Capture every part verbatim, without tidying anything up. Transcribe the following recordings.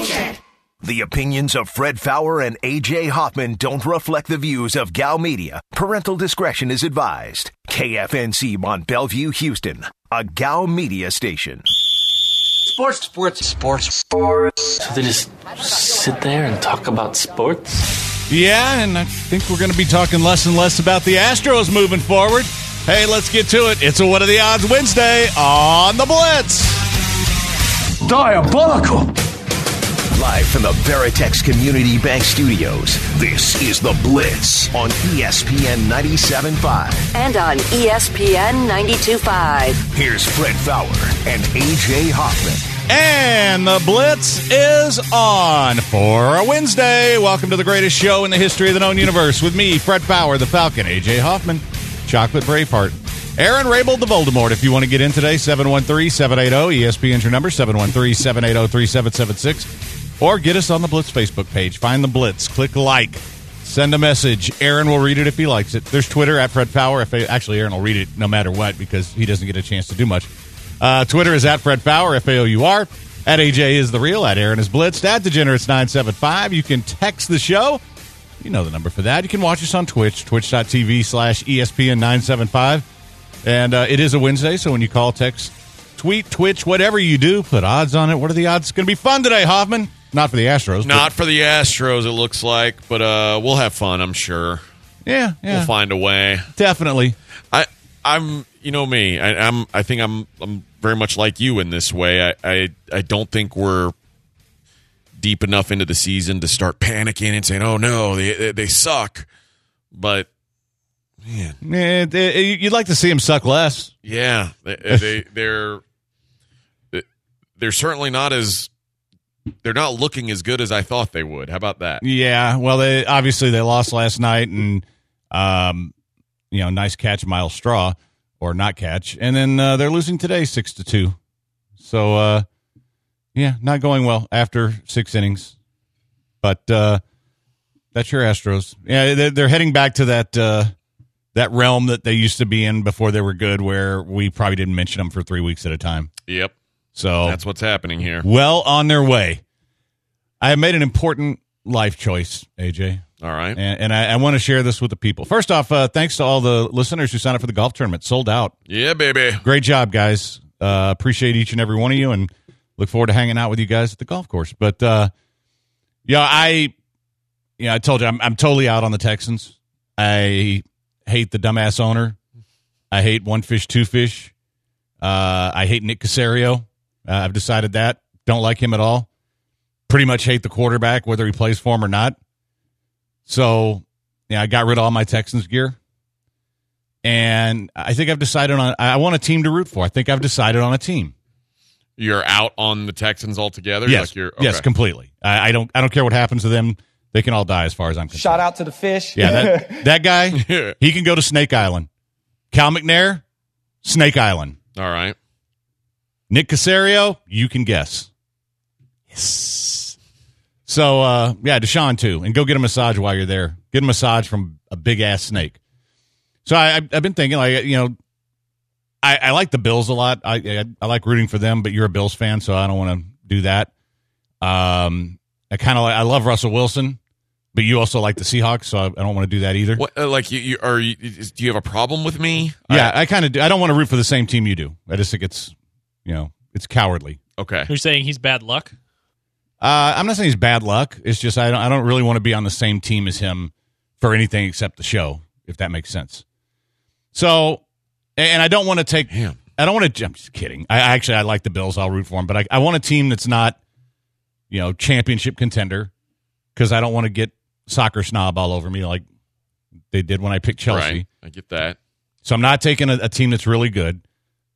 future. The opinions of Fred Faour and A J Hoffman don't reflect the views of Gow Media. Parental discretion is advised. K F N C Mont Bellevue, Houston, a Gow Media station. Sports, sports, sports, sports. So they just sit there and talk about sports? Yeah, and I think we're going to be talking less and less about the Astros moving forward. Hey, let's get to it. It's a What Are the Odds Wednesday on The Blitz. Diabolical. Live from the Veritex Community Bank Studios, this is The Blitz on E S P N ninety-seven point five. And on E S P N ninety-two point five. Here's Fred Faour and A J Hoffman. And The Blitz is on for a Wednesday. Welcome to the greatest show in the history of the known universe with me, Fred Faour, the Falcon, A J Hoffman. Chocolate Braveheart. Aaron Rabel the Voldemort, if you want to get in today, seven one three, seven eight zero, E S P N's your number, seven one three, seven eight zero, three seven seven six. Or get us on the Blitz Facebook page. Find the Blitz. Click like. Send a message. Aaron will read it if he likes it. There's Twitter, at Fred Faour. If they, actually, Aaron will read it no matter what because he doesn't get a chance to do much. Uh, Twitter is at Fred Faour, F A O U R. At A J is the real. At Aaron is Blitzed. At Degenerates nine seven five. You can text the show. You know the number for that. You can watch us on Twitch, twitch dot t v slash E S P N nine seven five. And uh, it is a Wednesday, so when you call, text, tweet, Twitch, whatever you do, put odds on it. What are the odds? It's going to be fun today, Hoffman. Not for the Astros. Not for the Astros, it looks like, but uh, we'll have fun, I'm sure. Yeah, yeah. We'll find a way. Definitely. I, I'm, you know me. I, I'm. I think I'm. I'm very much like you in this way. I, I, I don't think we're deep enough into the season to start panicking and saying, oh, no, they they suck. But, man, yeah, they, you'd like to see them suck less. Yeah, they, they, they're they're certainly not as they're not looking as good as I thought they would. How about that? Yeah, well, they obviously they lost last night, and um, you know, nice catch, Miles Straw, or not catch, and then uh, they're losing today six to two. So, uh, yeah, not going well after six innings, but uh, that's your Astros. Yeah, they're, they're heading back to that. Uh, That realm that they used to be in before they were good, where we probably didn't mention them for three weeks at a time. Yep. So that's what's happening here. Well on their way. I have made an important life choice, A J. All right. And, and I, I want to share this with the people. First off, uh, thanks to all the listeners who signed up for the golf tournament. Sold out. Yeah, baby. Great job, guys. Uh, appreciate each and every one of you and look forward to hanging out with you guys at the golf course. But, uh, yeah, I, yeah, I told you, I'm, I'm totally out on the Texans. I... hate the dumbass owner. I hate one fish, two fish. Uh, I hate Nick Caserio. Uh, I've decided that. Don't like him at all. Pretty much hate the quarterback, whether he plays for him or not. So, yeah, I got rid of all my Texans gear. And I think I've decided on, I want a team to root for. I think I've decided on a team. You're out on the Texans altogether? Yes, like you're, okay. Yes, completely. I, I don't. I don't care what happens to them. They can all die as far as I'm concerned. Shout out to the fish. Yeah, that, that guy, he can go to Snake Island. Cal McNair, Snake Island. All right. Nick Caserio, you can guess. Yes. So, uh, yeah, Deshaun, too. And go get a massage while you're there. Get a massage from a big-ass snake. So I, I've been thinking, like, you know, I, I like the Bills a lot. I, I I like rooting for them, but you're a Bills fan, so I don't want to do that. Um, I kind of like, I love Russell Wilson. But you also like the Seahawks, so I don't want to do that either. What, like, you, you are? You, do you have a problem with me? Yeah, I, I kind of do. I don't want to root for the same team you do. I just think it's, you know, it's cowardly. Okay, you're saying he's bad luck. Uh, I'm not saying he's bad luck. It's just I don't. I don't really want to be on the same team as him for anything except the show, if that makes sense. So, and I don't want to take him. I don't want to. I'm just kidding. I actually I like the Bills. I'll root for them, but I, I want a team that's not, you know, championship contender, because I don't want to get soccer snob all over me like they did when I picked Chelsea. Right, I get that. So I'm not taking a, a team that's really good.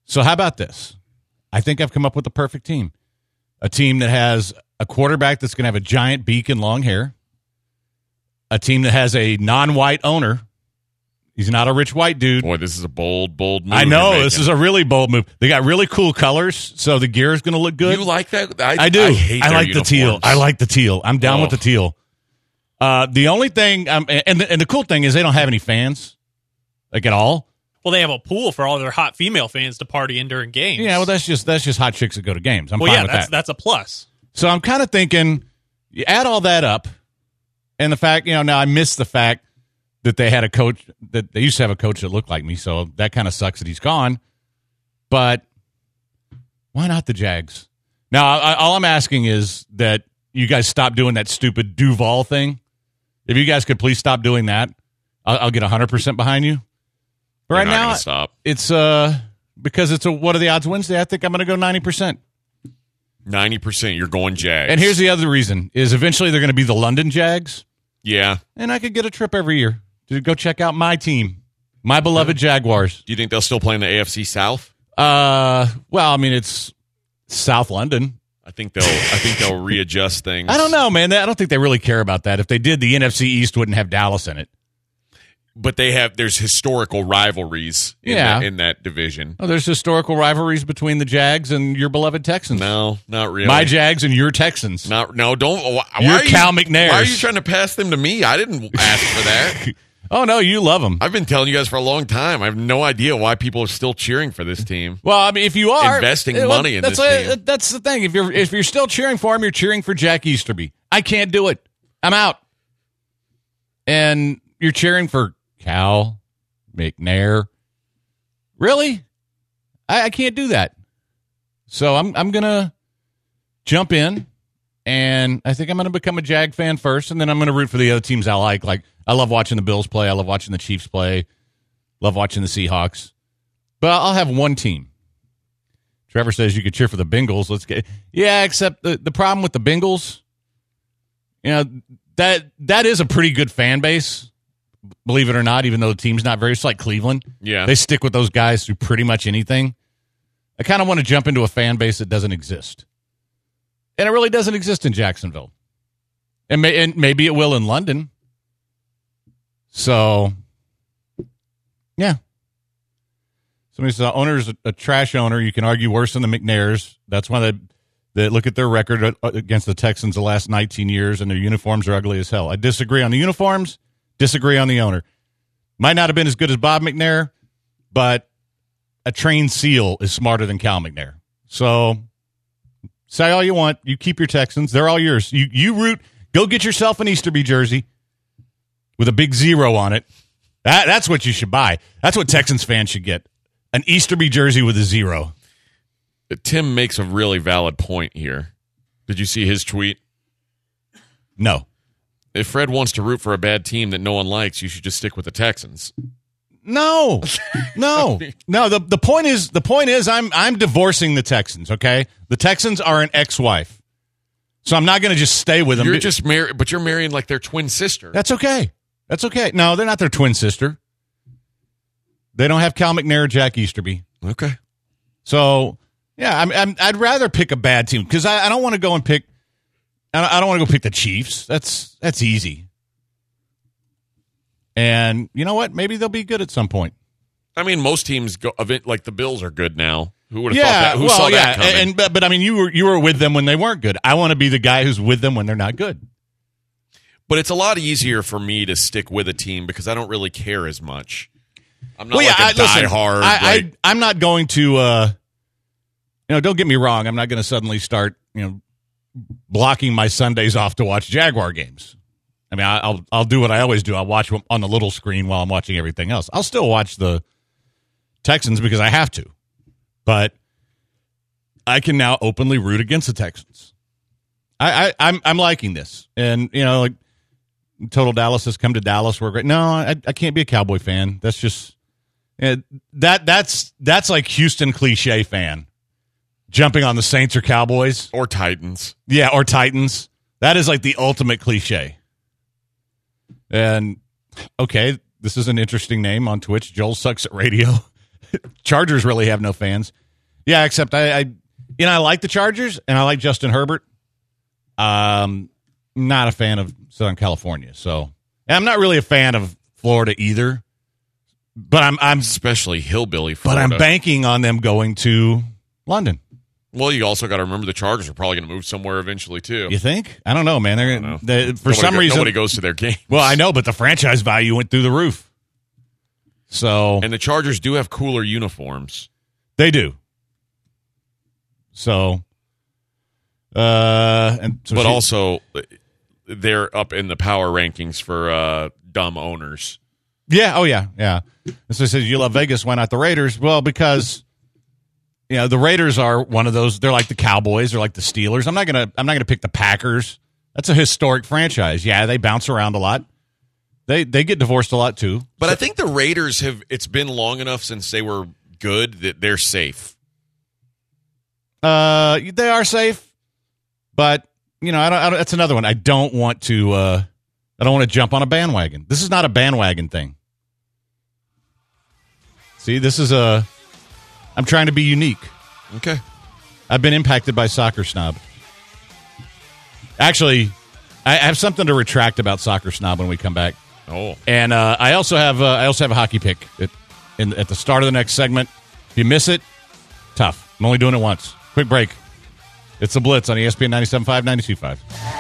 So how about this? I think I've come up with the perfect team. A team that has a quarterback that's going to have a giant beak and long hair. A team that has a non-white owner. He's not a rich white dude. Boy, this is a bold, bold move. I know. This is a really bold move. They got really cool colors, so the gear is going to look good. You like that? I, I do. I, hate I like uniforms. The teal. I like the teal. I'm down oh. with the teal. Uh, the only thing, um, and the, and the cool thing is they don't have any fans, like at all. Well, they have a pool for all their hot female fans to party in during games. Yeah, well, that's just that's just hot chicks that go to games. I'm well, fine yeah, with that's, that. That's a plus. So I'm kind of thinking, you add all that up, and the fact, you know, now I miss the fact that they had a coach, that they used to have a coach that looked like me, so that kind of sucks that he's gone. But why not the Jags? Now, I, all I'm asking is that you guys stop doing that stupid Duval thing. If you guys could please stop doing that, I'll, I'll get one hundred percent behind you. But right now, stop. It's uh, because it's a what are the odds Wednesday? I think I'm going to go ninety percent. ninety percent, you're going Jags. And here's the other reason, is eventually they're going to be the London Jags. Yeah. And I could get a trip every year to go check out my team, my beloved Jaguars. Do you think they'll still play in the A F C South? Uh, well, I mean, it's South London. I think they'll I think they'll readjust things. I don't know, man. I don't think they really care about that. If they did, the N F C East wouldn't have Dallas in it. But they have there's historical rivalries in, yeah. that, in that division. Oh, there's historical rivalries between the Jags and your beloved Texans. No, not really. My Jags and your Texans. Not, no, don't. Why, your why Cal you, McNair. Why are you trying to pass them to me? I didn't ask for that. Oh, no, you love them. I've been telling you guys for a long time. I have no idea why people are still cheering for this team. Well, I mean, if you are. Investing it, money in this a, team. That's the thing. If you're, if you're still cheering for them, you're cheering for Jack Easterby. I can't do it. I'm out. And you're cheering for Cal McNair. Really? I, I can't do that. So I'm I'm gonna jump in, and I think I'm gonna become a Jag fan first, and then I'm gonna root for the other teams I like. Like I love watching the Bills play, I love watching the Chiefs play, love watching the Seahawks. But I'll have one team. Trevor says you could cheer for the Bengals. Let's get yeah, except the, the problem with the Bengals, you know, that that is a pretty good fan base. Believe it or not, even though the team's not very, it's like Cleveland. Yeah. They stick with those guys through pretty much anything. I kind of want to jump into a fan base that doesn't exist. And it really doesn't exist in Jacksonville. And, may, and maybe it will in London. So, yeah. Somebody says, the owner's a, a trash owner. You can argue worse than the McNairs. That's why they, they look at their record against the Texans the last nineteen years, and their uniforms are ugly as hell. I disagree on the uniforms. Disagree on the owner. Might not have been as good as Bob McNair, but a trained seal is smarter than Cal McNair. So say all you want. You keep your Texans. They're all yours. You you root. Go get yourself an Easterby jersey with a big zero on it. That That's what you should buy. That's what Texans fans should get. An Easterby jersey with a zero. Tim makes a really valid point here. Did you see his tweet? No. If Fred wants to root for a bad team that no one likes, you should just stick with the Texans. No, no, no. The, the point is, the point is I'm, I'm divorcing the Texans. Okay. The Texans are an ex-wife. So I'm not going to just stay with them. You're just married, but you're marrying like their twin sister. That's okay. That's okay. No, they're not their twin sister. They don't have Cal McNair or Jack Easterby. Okay. So yeah, I'm, I'm I'd rather pick a bad team because I, I don't want to go and pick, I don't want to go pick the Chiefs. That's that's easy. And you know what? Maybe they'll be good at some point. I mean, most teams go like the Bills are good now. Who would have yeah, thought that? Who well, saw yeah. that coming? And, but, but I mean, you were you were with them when they weren't good. I want to be the guy who's with them when they're not good. But it's a lot easier for me to stick with a team because I don't really care as much. I'm not well, like yeah, a I, die listen, hard. I, like, I, I'm not going to. Uh, you know, don't get me wrong. I'm not going to suddenly start. You know. Blocking my Sundays off to watch Jaguar games. I mean, I'll I'll do what I always do. I'll watch them on the little screen while I'm watching everything else. I'll still watch the Texans because I have to, but I can now openly root against the Texans. I, I I'm I'm liking this, and you know, like Total Dallas has come to Dallas. We're great. No, I I can't be a Cowboy fan. That's just that that's that's like Houston cliche fan. Jumping on the Saints or Cowboys. Or Titans. Yeah, or Titans. That is like the ultimate cliche. And, okay, this is an interesting name on Twitch. Joel sucks at radio. Chargers really have no fans. Yeah, except I, I, you know, I like the Chargers, and I like Justin Herbert. Um, not a fan of Southern California, so. And I'm not really a fan of Florida either. But I'm, I'm especially hillbilly Florida. But I'm banking on them going to London. Well, you also got to remember the Chargers are probably going to move somewhere eventually too. You think? I don't know, man. They're gonna, they, for nobody some go, reason nobody goes to their games. Well, I know, but the franchise value went through the roof. So, and the Chargers do have cooler uniforms. They do. So, Uh, and so but she, also, they're up in the power rankings for uh, dumb owners. Yeah. Oh, yeah. Yeah. And so it says, you love Vegas. Why not the Raiders? Well, because, you know, the Raiders are one of those. They're like the Cowboys. They're like the Steelers. I'm not going to I'm not going to pick the Packers. That's a historic franchise. Yeah, they bounce around a lot. They they get divorced a lot, too. But so, I think the Raiders have, it's been long enough since they were good that they're safe. Uh, they are safe. But, you know, I don't, I don't, that's another one. I don't want to uh, I don't want to jump on a bandwagon. This is not a bandwagon thing. See, this is a, I'm trying to be unique. Okay. I've been impacted by Soccer Snob. Actually, I have something to retract about Soccer Snob when we come back. Oh. And uh, I also have uh, I also have a hockey pick at, in, at the start of the next segment. If you miss it, tough. I'm only doing it once. Quick break. It's The Blitz on E S P N ninety-seven point five, ninety-two point five.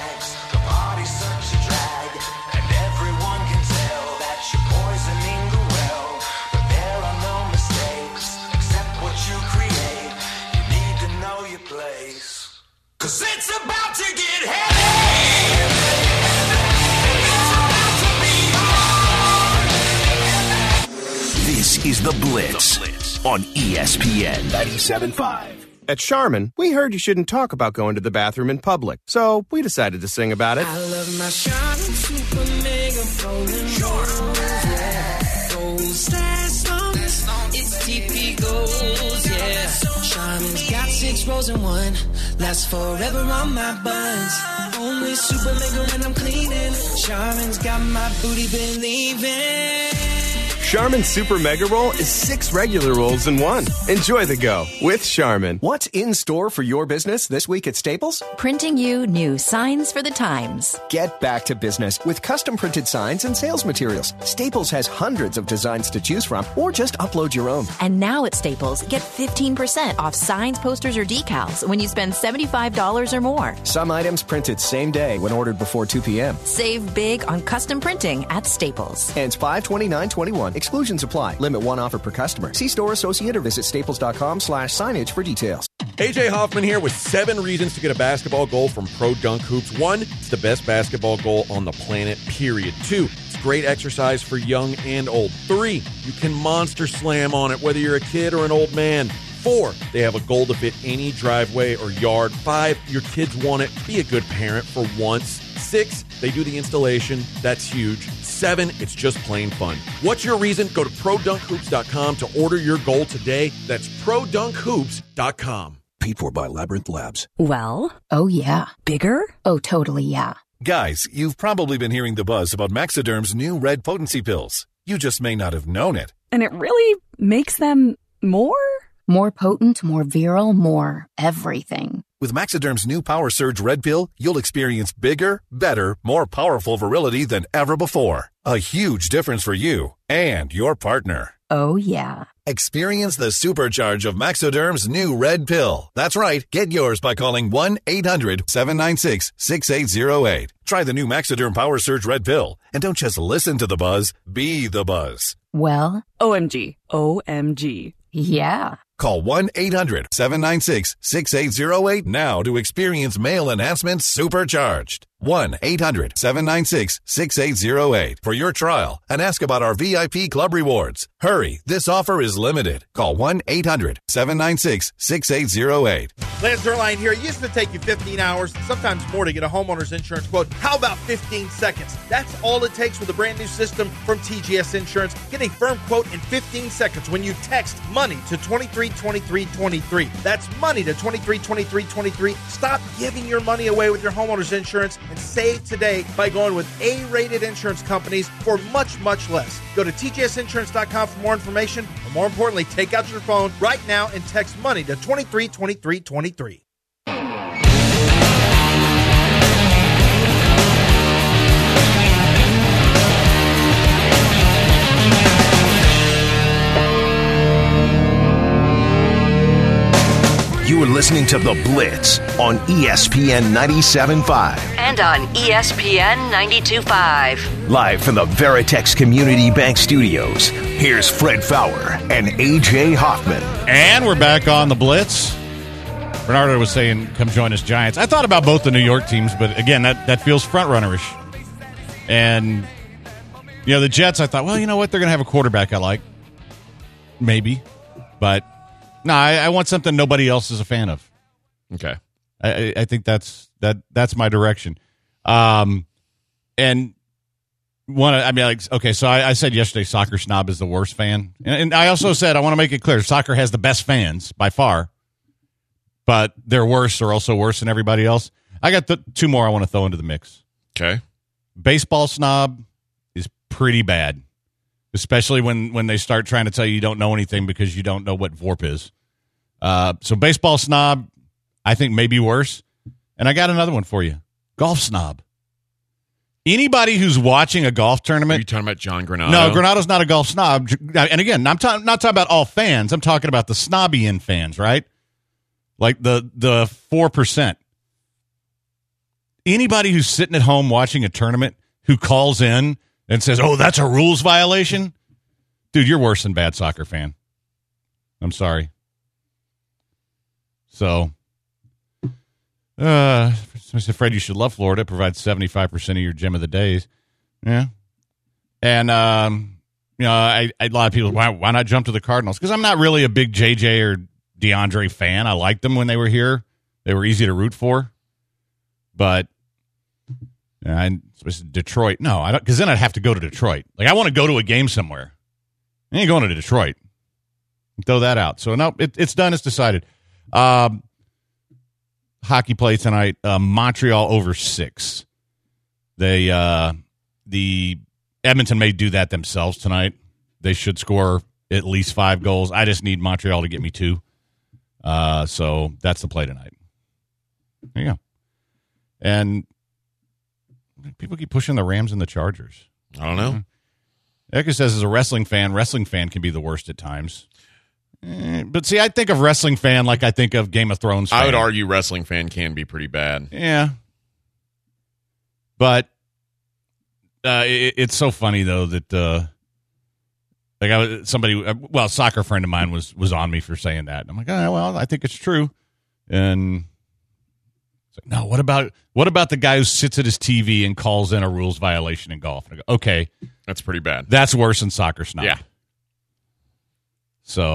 Is The Blitz, the Blitz on E S P N ninety-seven point five. At Charmin, we heard you shouldn't talk about going to the bathroom in public, so we decided to sing about it. I love my Charmin Super Mega Golden Gold. Yeah. Gold stars on it's T P Gold, yeah. Charmin's got six rolls in one, lasts forever on my buns. Only Super Mega when I'm cleaning. Charmin's got my booty believing. Charmin Super Mega Roll is six regular rolls in one. Enjoy the go with Charmin. What's in store for your business this week at Staples? Printing you new signs for the times. Get back to business with custom printed signs and sales materials. Staples has hundreds of designs to choose from, or just upload your own. And now at Staples, get fifteen percent off signs, posters, or decals when you spend seventy-five dollars or more. Some items printed same day when ordered before two p.m. Save big on custom printing at Staples. Ends five twenty-nine twenty-one. Exclusions apply. Limit one offer per customer. See store associate or visit staples.com slash signage for details. A J Hoffman here with seven reasons to get a basketball goal from Pro Dunk Hoops. One, it's the best basketball goal on the planet, period. Two, it's great exercise for young and old. Three, you can monster slam on it, whether you're a kid or an old man. Four, they have a goal to fit any driveway or yard. Five, your kids want it. Be a good parent for once. Six, they do the installation. That's huge. Seven, it's just plain fun. What's your reason? Go to pro dunk hoops dot com to order your goal today. That's pro dunk hoops dot com. Paid for by Labyrinth Labs. Well, oh yeah. Bigger? Oh, totally yeah. Guys, you've probably been hearing the buzz about Maxiderm's new red potency pills. You just may not have known it. And it really makes them more? More potent, more virile, more everything. With Maxiderm's new Power Surge Red Pill, you'll experience bigger, better, more powerful virility than ever before. A huge difference for you and your partner. Oh, yeah. Experience the supercharge of Maxiderm's new Red Pill. That's right. Get yours by calling one eight hundred seven nine six six eight zero eight. Try the new Maxiderm Power Surge Red Pill. And don't just listen to the buzz, be the buzz. Well, O M G. O M G. Yeah. Call one eight hundred seven nine six six eight zero eight now to experience male enhancements supercharged. one eight hundred seven nine six six eight zero eight for your trial and ask about our V I P club rewards. Hurry, this offer is limited. Call one eight hundred seven nine six six eight zero eight. Lance Zierlein here. It used to take you fifteen hours, sometimes more, to get a homeowner's insurance quote. How about fifteen seconds? That's all it takes with a brand new system from T G S Insurance. Get a firm quote in fifteen seconds when you text MONEY to two three two three two three. That's MONEY to two three two three two three. Stop giving your money away with your homeowner's insurance and save today by going with A-rated insurance companies for much, much less. Go to T G S insurance dot com for more information. And more importantly, take out your phone right now and text MONEY to two three two three two three. You are listening to The Blitz on E S P N ninety-seven point five. And on E S P N ninety-two point five. Live from the Veritex Community Bank Studios, here's Fred Faour and A J Hoffman. And we're back on The Blitz. Bernardo was saying, come join us, Giants. I thought about both the New York teams, but again, that, that feels front-runnerish. And, you know, the Jets, I thought, well, you know what? They're going to have a quarterback I like. Maybe. But, no, I, I want something nobody else is a fan of. Okay. I, I think that's that that's my direction. Um, and one, I mean, like, okay, so I, I said yesterday soccer snob is the worst fan. And, and I also said, I want to make it clear, soccer has the best fans by far. But they're worse or also worse than everybody else. I got the two more I want to throw into the mix. Okay. Baseball snob is pretty bad, especially when, when they start trying to tell you you don't know anything because you don't know what VORP is. Uh, so baseball snob, I think, may be worse. And I got another one for you. Golf snob. Anybody who's watching a golf tournament. Are you talking about John Granato? No, Granado's not a golf snob. And again, I'm ta- not talking about all fans. I'm talking about the snobby-in fans, right? Like the the four percent. Anybody who's sitting at home watching a tournament who calls in and says, oh, that's a rules violation? Dude, you're worse than bad soccer fan. I'm sorry. So, uh, I said, Fred, you should love Florida. It provides seventy-five percent of your gym of the days. Yeah. And, um, you know, I, I a lot of people, why, why not jump to the Cardinals? Because I'm not really a big J J or DeAndre fan. I liked them when they were here. They were easy to root for. But and Detroit, no, I don't, because then I'd have to go to Detroit. Like I want to go to a game somewhere. I ain't going to Detroit. Throw that out. So no, it, it's done. It's decided. Um, hockey play tonight. Uh, Montreal over six. They uh, the Edmonton may do that themselves tonight. They should score at least five goals. I just need Montreal to get me two. Uh, so that's the play tonight. There you go. And people keep pushing the Rams and the Chargers. I don't know. Edgar says, as a wrestling fan, wrestling fan can be the worst at times. Eh, but see, I think of wrestling fan like I think of Game of Thrones fan. I would argue wrestling fan can be pretty bad. Yeah. But uh, it, it's so funny, though, that uh, like I was, somebody, well, a soccer friend of mine was, was on me for saying that. And I'm like, oh, well, I think it's true. And no, what about what about the guy who sits at his T V and calls in a rules violation in golf? And I go, okay. That's pretty bad. That's worse than soccer snob. Yeah. So,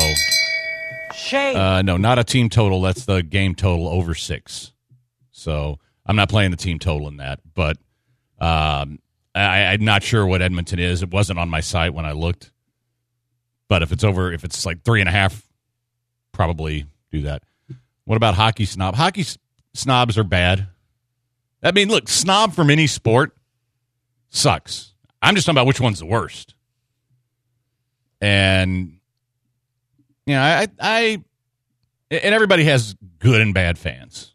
shame. Uh, no, not a team total. That's the game total over six. So, I'm not playing the team total in that. But um, I, I'm not sure what Edmonton is. It wasn't on my site when I looked. But if it's over, if it's like three and a half, probably do that. What about hockey snob? Hockey snob. Snobs are bad. I mean, look, snob from any sport sucks. I'm just talking about which one's the worst. And, you know, I, I, and everybody has good and bad fans.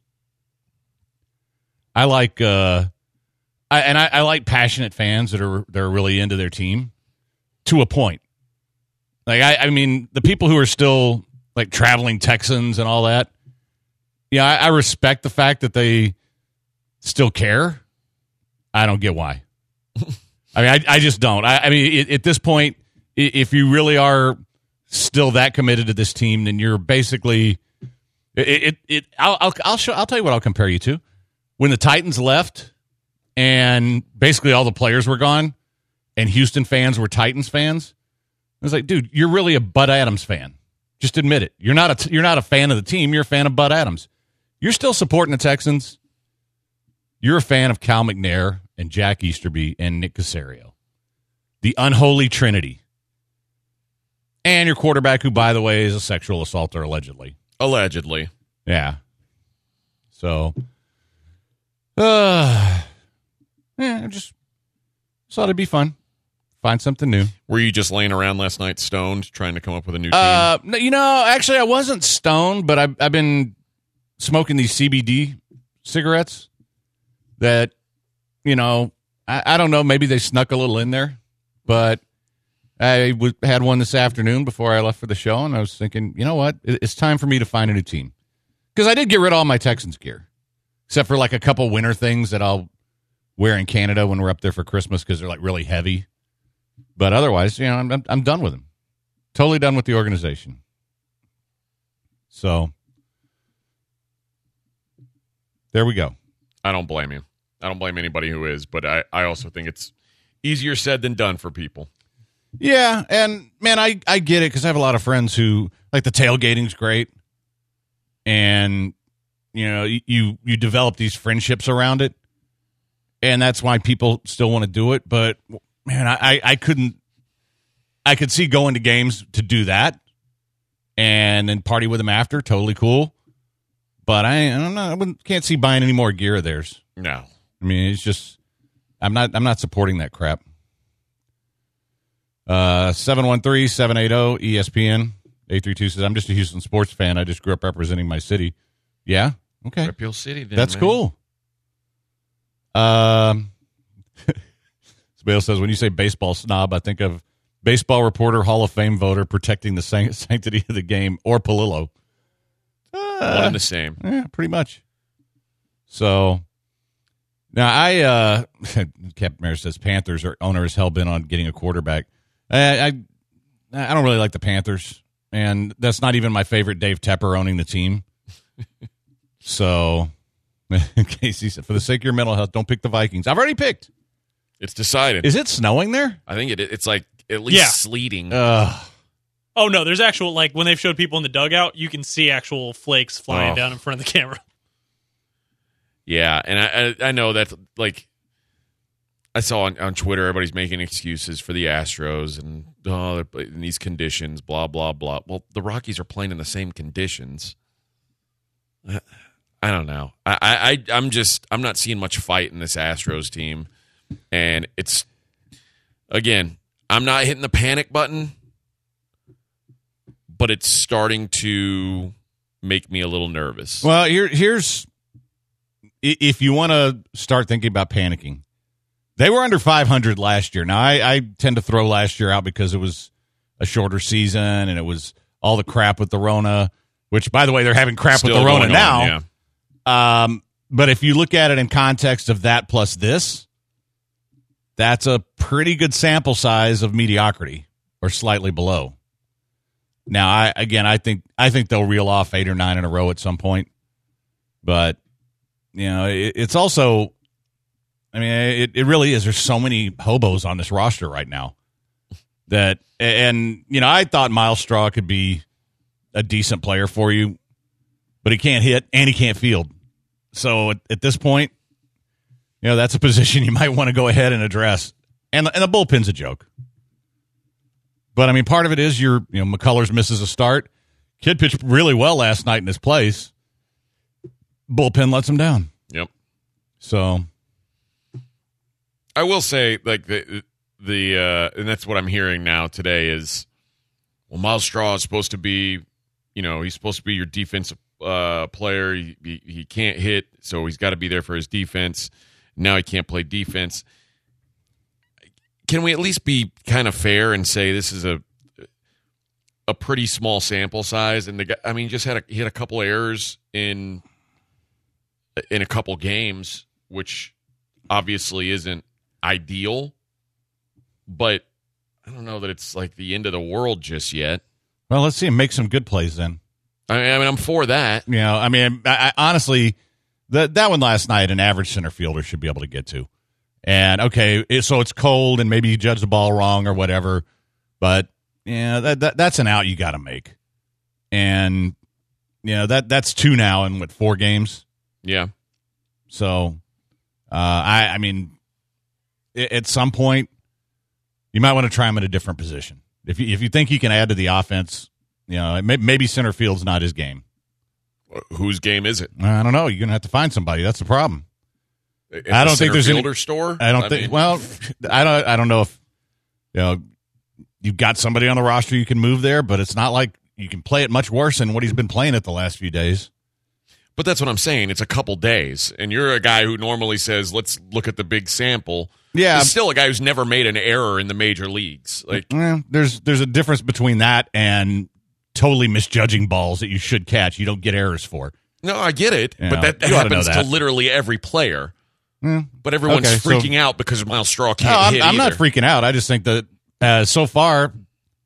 I like, uh, I, and I, I like passionate fans that are, they're really into their team to a point. Like, I, I mean, the people who are still like traveling Texans and all that, yeah, I, I respect the fact that they still care. I don't get why. I mean, I, I just don't. I, I mean, it, at this point, if you really are still that committed to this team, then you're basically it. It, it I'll I'll I'll, show, I'll tell you what I'll compare you to. When the Titans left, and basically all the players were gone, and Houston fans were Titans fans, I was like, dude, you're really a Bud Adams fan. Just admit it. You're not a you're not a fan of the team. You're a fan of Bud Adams. You're still supporting the Texans. You're a fan of Cal McNair and Jack Easterby and Nick Caserio, the unholy trinity, and your quarterback, who, by the way, is a sexual assaulter, allegedly. Allegedly, yeah. So, uh, yeah, just thought it'd be fun. Find something new. Were you just laying around last night, stoned, trying to come up with a new team? Uh, you know, actually, I wasn't stoned, but I've I've been smoking these C B D cigarettes that, you know, I, I don't know. Maybe they snuck a little in there, but I w- had one this afternoon before I left for the show, and I was thinking, you know what? It's time for me to find a new team, because I did get rid of all my Texans gear, except for like a couple winter things that I'll wear in Canada when we're up there for Christmas because they're like really heavy. But otherwise, you know, I'm, I'm I'm done with them. Totally done with the organization. So, There we go. I don't blame you. I don't blame anybody who is, but I, I also think it's easier said than done for people. Yeah, and, man, I, I get it because I have a lot of friends who, like, the tailgating's great, and, you know, you, you develop these friendships around it, and that's why people still want to do it. But, man, I, I couldn't – I could see going to games to do that and then party with them after. Totally cool. But I, I don't know. I wouldn't, can't see buying any more gear of theirs. No. I mean, it's just – I'm not I'm not supporting that crap. Uh, seven one three, seven eight zero, E S P N eight three two says, I'm just a Houston sports fan. I just grew up representing my city. Yeah? Okay. Rep your city then, that's man. Cool. Um, Somebody else says, when you say baseball snob, I think of baseball reporter, Hall of Fame voter, protecting the sanctity of the game, or Palillo. Uh, One and the same. Yeah, pretty much. So... Now, I, uh, Captain Mayer says Panthers are owner is hell-bent on getting a quarterback. I, I I don't really like the Panthers, and that's not even my favorite Dave Tepper owning the team. So, Casey said, for the sake of your mental health, don't pick the Vikings. I've already picked. It's decided. Is it snowing there? I think it. it's like at least yeah. sleeting. Ugh. Oh, no, there's actual, like, when they've showed people in the dugout, you can see actual flakes flying oh. down in front of the camera. Yeah, and I I know that, like, I saw on, on Twitter everybody's making excuses for the Astros and oh, they're in these conditions, blah, blah, blah. Well, the Rockies are playing in the same conditions. I don't know. I, I, I'm just, I'm not seeing much fight in this Astros team. And it's, again, I'm not hitting the panic button, but it's starting to make me a little nervous. Well, here here's... If you want to start thinking about panicking, they were under five hundred last year. Now, I, I tend to throw last year out because it was a shorter season and it was all the crap with the Rona, which, by the way, they're having crap still with the Rona now. On, yeah. Um, but if you look at it in context of that plus this, that's a pretty good sample size of mediocrity or slightly below. Now, I again, I think I think they'll reel off eight or nine in a row at some point, but... You know, it's also, I mean, it, it really is. There's so many hobos on this roster right now that, and, you know, I thought Miles Straw could be a decent player for you, but he can't hit and he can't field. So at, at this point, you know, that's a position you might want to go ahead and address. And, and the bullpen's a joke. But, I mean, part of it is your, you know, McCullers misses a start. Kid pitched really well last night in his place. Bullpen lets him down. Yep. So, I will say, like the the, uh, and that's what I'm hearing now today is, well, Miles Straw is supposed to be, you know, he's supposed to be your defensive uh, player. He, he he can't hit, so he's got to be there for his defense. Now he can't play defense. Can we at least be kind of fair and say this is a a pretty small sample size? And the guy, I mean, just had a, he had a couple errors in. in a couple games, which obviously isn't ideal, but I don't know that it's like the end of the world just yet. Well, let's see him make some good plays then. I mean, I mean I'm for that. You know, I mean, I, I honestly, that that one last night, an average center fielder should be able to get to. And, okay, it, so it's cold and maybe you judge the ball wrong or whatever, but, yeah, that, that that's an out you got to make. And, you know, that, that's two now in, what, four games? Yeah. So, uh, I, I mean, it, at some point, you might want to try him in a different position. If you, if you think he can add to the offense, you know, may, maybe center field's not his game. Whose game is it? I don't know. You're going to have to find somebody. That's the problem. If I don't think there's any store. I don't I think. Mean... Well, I don't. I don't know if you know you've got somebody on the roster you can move there, but it's not like you can play it much worse than what he's been playing it the last few days. But that's what I'm saying. It's a couple days, and you're a guy who normally says, "Let's look at the big sample." Yeah, he's still a guy who's never made an error in the major leagues. Like, well, there's there's a difference between that and totally misjudging balls that you should catch. You don't get errers for. No, I get it, you but know, that, that happens that. to literally every player. Mm. But everyone's okay, freaking so, out because Miles Straw can't no, I'm, hit. I'm either. not freaking out. I just think that uh, so far.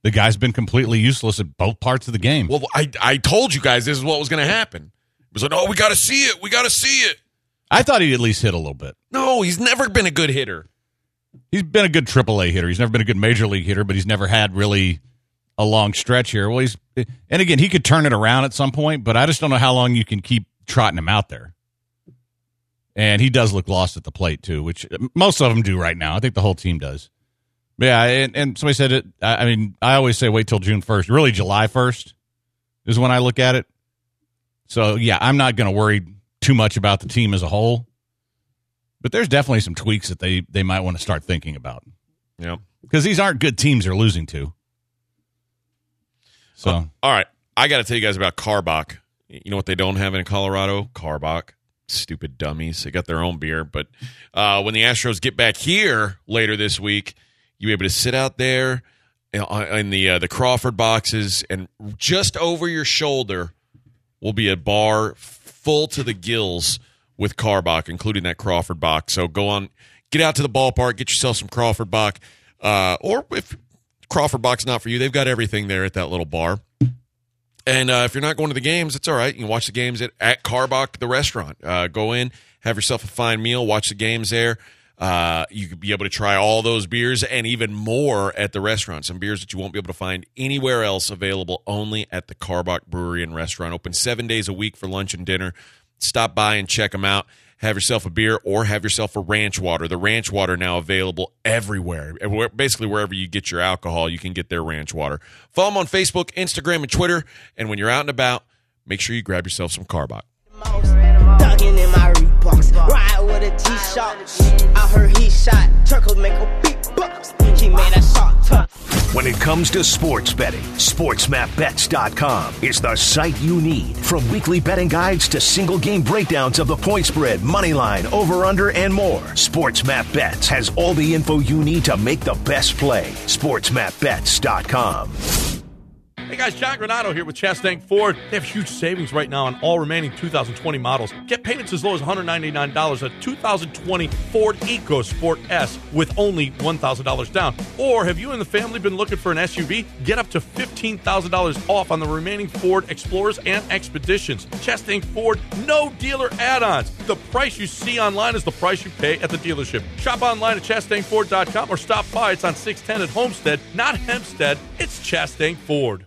The guy's been completely useless at both parts of the game. Well, I I told you guys this is what was going to happen. It was like, oh, we got to see it. We got to see it. I thought he'd at least hit a little bit. No, he's never been a good hitter. He's been a good triple A hitter. He's never been a good major league hitter, but he's never had really a long stretch here. Well, he's, and again, he could turn it around at some point, but I just don't know how long you can keep trotting him out there. And he does look lost at the plate, too, which most of them do right now. I think the whole team does. Yeah, and, and somebody said it. I mean, I always say wait till June first. Really, July first is when I look at it. So, yeah, I'm not going to worry too much about the team as a whole. But there's definitely some tweaks that they, they might want to start thinking about. Yeah. Because these aren't good teams they're losing to. So, uh, all right. I got to tell you guys about Karbach. You know what they don't have in Colorado? Karbach. Stupid dummies. They got their own beer. But uh, when the Astros get back here later this week, you'll be able to sit out there in the uh, the Crawford boxes, and just over your shoulder will be a bar full to the gills with Karbach, including that Crawford box. So go on, get out to the ballpark, get yourself some Crawford Bock. Uh, or if Crawford Bock's not for you, they've got everything there at that little bar. And uh, if you're not going to the games, it's all right. You can watch the games at, at Karbach, the restaurant. Uh, go in, have yourself a fine meal, watch the games there. Uh, you could be able to try all those beers and even more at the restaurant. Some beers that you won't be able to find anywhere else, available only at the Karbach Brewery and Restaurant. Open seven days a week for lunch and dinner. Stop by and check them out. Have yourself a beer or have yourself a ranch water. The ranch water now available everywhere. Basically, wherever you get your alcohol, you can get their ranch water. Follow them on Facebook, Instagram, and Twitter. And when you're out and about, make sure you grab yourself some Karbach. Dugging in my Reeboks, ride with a T-shirt. I heard he shot, Turkle make a beatbox. He made a shot tough. When it comes to sports betting, sports map bets dot com is the site you need. From weekly betting guides to single game breakdowns of the point spread, money line, over under, and more, SportsMapBets has all the info you need to make the best play. sports map bets dot com. Hey guys, John Granato here with Chastang Ford. They have huge savings right now on all remaining two thousand twenty models. Get payments as low as one hundred ninety-nine dollars on a two thousand twenty Ford EcoSport S with only one thousand dollars down. Or have you and the family been looking for an S U V? Get up to fifteen thousand dollars off on the remaining Ford Explorers and Expeditions. Chastang Ford, no dealer add-ons. The price you see online is the price you pay at the dealership. Shop online at chastang ford dot com or stop by. It's on six ten at Homestead, not Hempstead. It's Chastang Ford.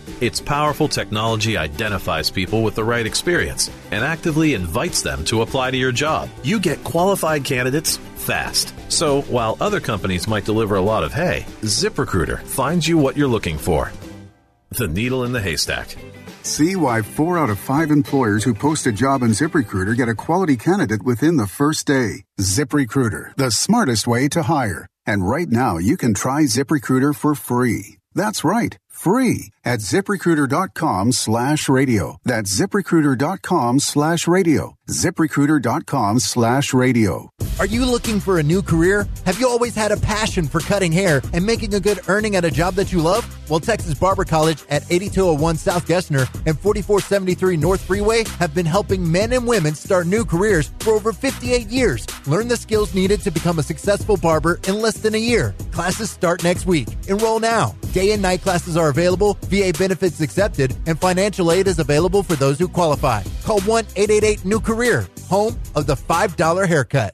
Its powerful technology identifies people with the right experience and actively invites them to apply to your job. You get qualified candidates fast. So while other companies might deliver a lot of hay, ZipRecruiter finds you what you're looking for. The needle in the haystack. See why four out of five employers who post a job on ZipRecruiter get a quality candidate within the first day. ZipRecruiter, the smartest way to hire. And right now, you can try ZipRecruiter for free. That's right, free at zip recruiter dot com slash radio. That's zip recruiter dot com slash radio. zip recruiter dot com slash radio. Are you looking for a new career? Have you always had a passion for cutting hair and making a good earning at a job that you love? Well, Texas Barber College at eighty-two oh one South Gessner and forty-four seventy-three North Freeway have been helping men and women start new careers for over fifty-eight years. Learn the skills needed to become a successful barber in less than a year. Classes start next week. Enroll now. Day and night classes are available, V A benefits accepted, and financial aid is available for those who qualify. Call one eight eight eight new career, home of the five dollar haircut.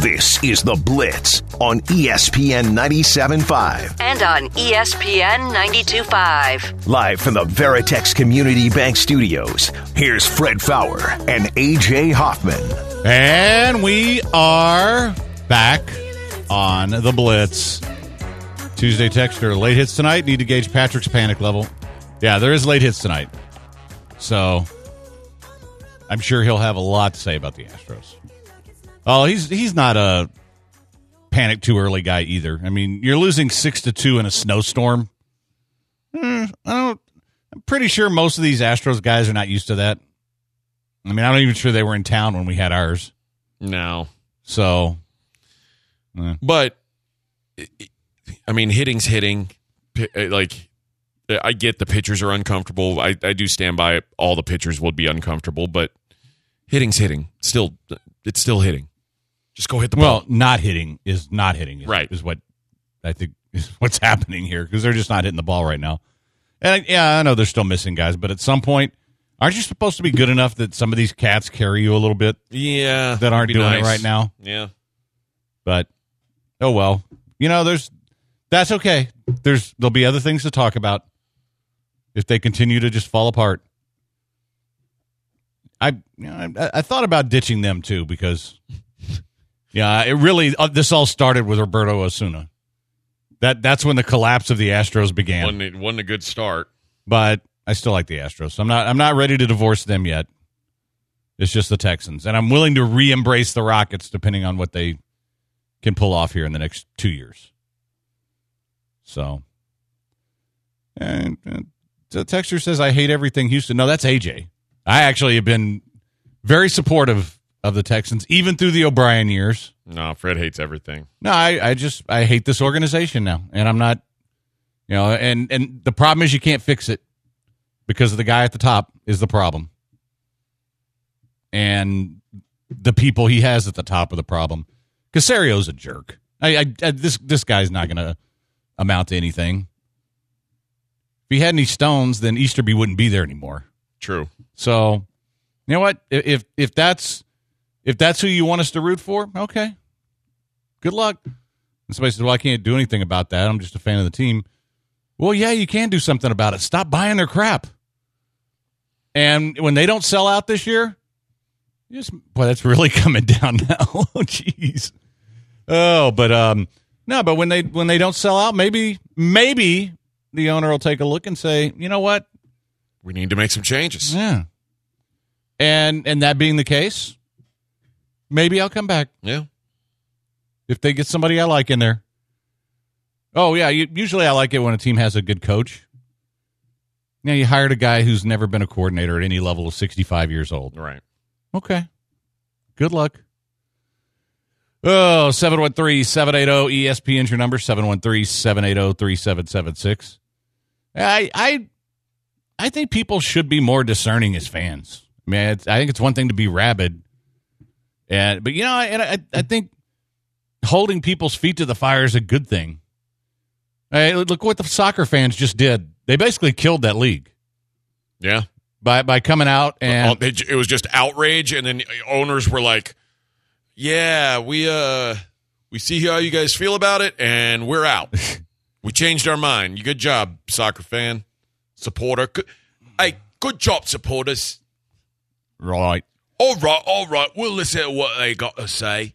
This is The Blitz on E S P N ninety-seven point five. And on E S P N ninety-two point five. Live from the Veritex Community Bank Studios, here's Fred Faour and A J Hoffman. And we are back on The Blitz. Tuesday texter, late hits tonight. Need to gauge Patrick's panic level. Yeah, there is late hits tonight. So, I'm sure he'll have a lot to say about the Astros. Oh, he's he's not a panic too early guy either. I mean, you're losing six to two in a snowstorm. Hmm, I don't I'm pretty sure most of these Astros guys are not used to that. I mean, I'm not even sure they were in town when we had ours. No. So. Eh. But, I mean, hitting's hitting. Like, I get the pitchers are uncomfortable. I, I do stand by it. All the pitchers would be uncomfortable, but hitting's hitting. Still, it's still hitting. Just go hit the ball. Well, not hitting is not hitting. Is, right. Is what I think is what's happening here, because they're just not hitting the ball right now. And yeah, I know they're still missing guys, but at some point, aren't you supposed to be good enough that some of these cats carry you a little bit? Yeah. That aren't doing nice. It right now? Yeah. But, oh well. You know, there's that's okay. There's There'll be other things to talk about if they continue to just fall apart. I, you know, I, I thought about ditching them, too, because... Yeah, it really. Uh, this all started with Roberto Osuna. That that's when the collapse of the Astros began. Wasn't, wasn't a good start, but I still like the Astros. So I'm not. I'm not ready to divorce them yet. It's just the Texans, and I'm willing to re-embrace the Rockets, depending on what they can pull off here in the next two years. So, and, and the texter says, "I hate everything Houston." No, that's A J. I actually have been very supportive of the Texans, even through the O'Brien years. No, Fred hates everything. No, I, I just, I hate this organization now. And I'm not, you know, and, and the problem is you can't fix it because of the guy at the top is the problem. And the people he has at the top are the problem. Caserio's a jerk. I, I, I this, this guy's not going to amount to anything. If he had any stones, then Easterby wouldn't be there anymore. True. So, you know what? If, if that's, If that's who you want us to root for, okay. Good luck. And somebody says, well, I can't do anything about that. I'm just a fan of the team. Well, yeah, you can do something about it. Stop buying their crap. And when they don't sell out this year, just boy, that's really coming down now. Oh, jeez. Oh, but um, no, but when they when they don't sell out, maybe maybe the owner will take a look and say, you know what? We need to make some changes. Yeah. And and that being the case, maybe I'll come back. Yeah. If they get somebody I like in there. Oh, yeah. You, usually I like it when a team has a good coach. You know, you hired a guy who's never been a coordinator at any level of sixty-five years old. Right. Okay. Good luck. Oh, seven one three, seven eight zero, E S P N's your number, seven one three, seven eight zero, three seven seven six. I, I, I think people should be more discerning as fans. I mean, it's, I think it's one thing to be rabid. And but you know, and I I think holding people's feet to the fire is a good thing. Hey, look what the soccer fans just did. They basically killed that league. Yeah, by by coming out and it was just outrage, and then owners were like, "Yeah, we uh we see how you guys feel about it, and we're out. We changed our mind. You good job, soccer fan, supporter. Good, hey, good job, supporters. Right." All right, all right. We'll listen to what they got to say.